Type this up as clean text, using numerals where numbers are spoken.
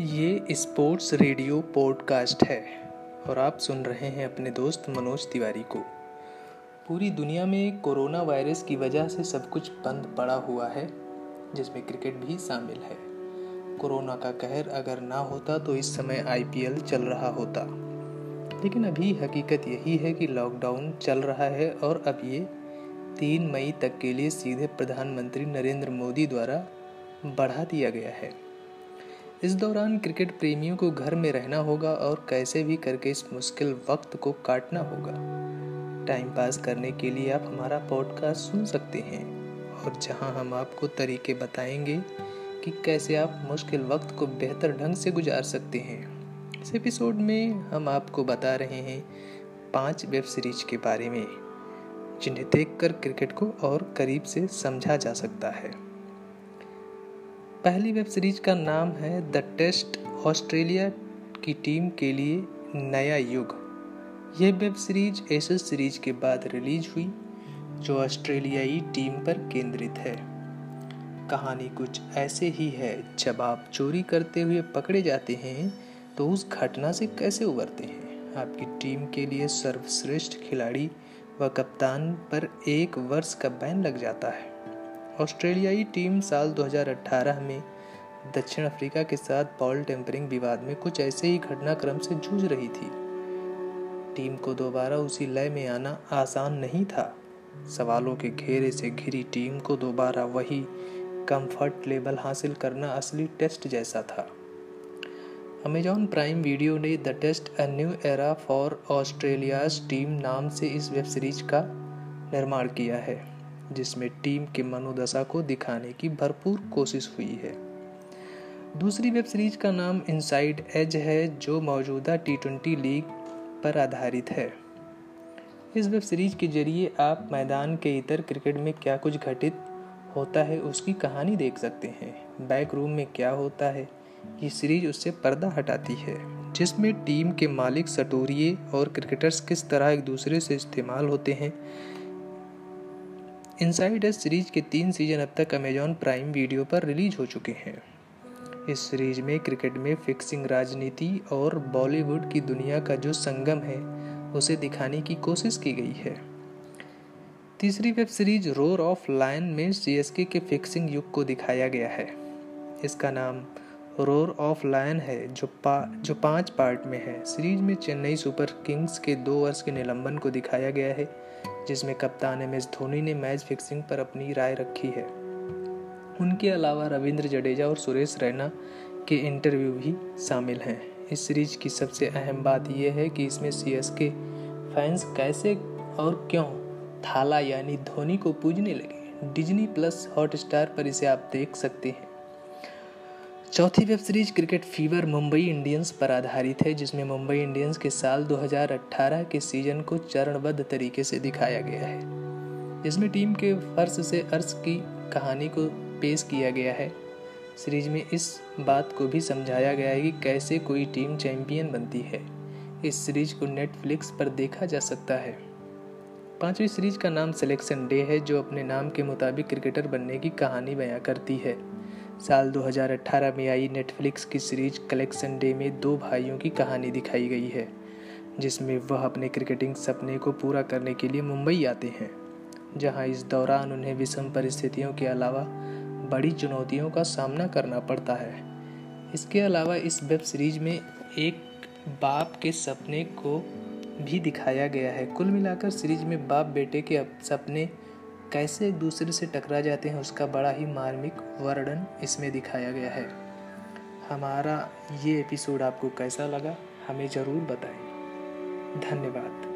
ये sports radio podcast है और आप सुन रहे हैं अपने दोस्त मनोज तिवारी को। पूरी दुनिया में कोरोना वायरस की वजह से सब कुछ बंद पड़ा हुआ है, जिसमें क्रिकेट भी शामिल है। कोरोना का कहर अगर ना होता तो इस समय आईपीएल चल रहा होता, लेकिन अभी हकीकत यही है कि लॉकडाउन चल रहा है और अब ये 3 मई तक के लिए सीधे प्रधानमंत्री नरेंद्र मोदी द्वारा बढ़ा दिया गया है। इस दौरान क्रिकेट प्रेमियों को घर में रहना होगा और कैसे भी करके इस मुश्किल वक्त को काटना होगा। टाइम पास करने के लिए आप हमारा पॉडकास्ट सुन सकते हैं और जहां हम आपको तरीके बताएंगे कि कैसे आप मुश्किल वक्त को बेहतर ढंग से गुजार सकते हैं। इस एपिसोड में हम आपको बता रहे हैं 5 वेब सीरीज के बारे में, जिन्हें देखकर क्रिकेट को और करीब से समझा जा सकता है। पहली वेब सीरीज का नाम है द टेस्ट, ऑस्ट्रेलिया की टीम के लिए नया युग। यह वेब सीरीज एशेज सीरीज के बाद रिलीज हुई, जो ऑस्ट्रेलियाई टीम पर केंद्रित है। कहानी कुछ ऐसे ही है, जब आप चोरी करते हुए पकड़े जाते हैं तो उस घटना से कैसे उबरते हैं। आपकी टीम के लिए सर्वश्रेष्ठ खिलाड़ी व कप्तान पर 1 वर्ष का बैन लग जाता है। ऑस्ट्रेलियाई टीम साल 2018 में दक्षिण अफ्रीका के साथ बॉल टेम्परिंग विवाद में कुछ ऐसे ही घटनाक्रम से जूझ रही थी। टीम को दोबारा उसी लय में आना आसान नहीं था। सवालों के घेरे से घिरी टीम को दोबारा वही कंफर्ट लेवल हासिल करना असली टेस्ट जैसा था। अमेजॉन प्राइम वीडियो ने the test a new era for Australia's team नाम से इस वेब सीरीज का निर्माण किया है, जिसमें टीम के मनोदशा को दिखाने की भरपूर कोशिश हुई है। दूसरी वेब सीरीज का नाम इनसाइड एज है, जो मौजूदा T20 लीग पर आधारित है। इस वेब सीरीज के जरिए आप मैदान के इतर क्रिकेट में क्या कुछ घटित होता है उसकी कहानी देख सकते हैं। बैक रूम में क्या होता है, ये सीरीज उससे पर्दा हटाती है, जिसमें टीम के मालिक, सटोरिये और क्रिकेटर्स किस तरह एक दूसरे से इस्तेमाल होते हैं। इनसाइड एज सीरीज के 3 सीजन अब तक अमेजॉन प्राइम वीडियो पर रिलीज हो चुके हैं। इस सीरीज में क्रिकेट में फिक्सिंग, राजनीति और बॉलीवुड की दुनिया का जो संगम है उसे दिखाने की कोशिश की गई है। तीसरी web series roar of lion में CSK के फिक्सिंग युग को दिखाया गया है। इसका नाम रोर ऑफ लायन है, जो 5 पार्ट में है। सीरीज में चेन्नई सुपर किंग्स के 2 वर्ष के निलंबन को दिखाया गया है, जिसमें कप्तान MS धोनी ने मैच फिक्सिंग पर अपनी राय रखी है। उनके अलावा रविंद्र जडेजा और सुरेश रैना के इंटरव्यू भी शामिल हैं। इस सीरीज की सबसे अहम बात यह है कि इसमें CSK फैंस कैसे और क्यों थाला यानी धोनी को पूजने लगे। डिज्नी प्लस हॉटस्टार पर इसे आप देख सकते हैं। चौथी web series cricket fever Mumbai Indians पर आधारित है, जिसमें मुंबई इंडियंस के साल 2018 के सीजन को चरणबद्ध तरीके से दिखाया गया है। इसमें टीम के फर्श से अर्श की कहानी को पेश किया गया है। सीरीज में इस बात को भी समझाया गया है कि कैसे कोई टीम चैंपियन बनती है। इस सीरीज को नेटफ्लिक्स पर देखा जा सकता है। 5वीं सीरीज का नाम सिलेक्शन डे है, जो अपने नाम के मुताबिक क्रिकेटर बनने की कहानी बयां करती है। साल 2018 में आई नेटफ्लिक्स की सीरीज कलेक्शन डे में 2 भाइयों की कहानी दिखाई गई है, जिसमें वह अपने क्रिकेटिंग सपने को पूरा करने के लिए मुंबई आते हैं, जहां इस दौरान उन्हें विषम परिस्थितियों के अलावा बड़ी चुनौतियों का सामना करना पड़ता है। इसके अलावा इस वेब सीरीज में एक बाप के सपने को भी दिखाया गया है। कुल मिलाकर सीरीज में बाप बेटे के सपने कैसे एक दूसरे से टकरा जाते हैं उसका बड़ा ही मार्मिक वर्णन इसमें दिखाया गया है। हमारा ये एपिसोड आपको कैसा लगा, हमें ज़रूर बताएं। धन्यवाद।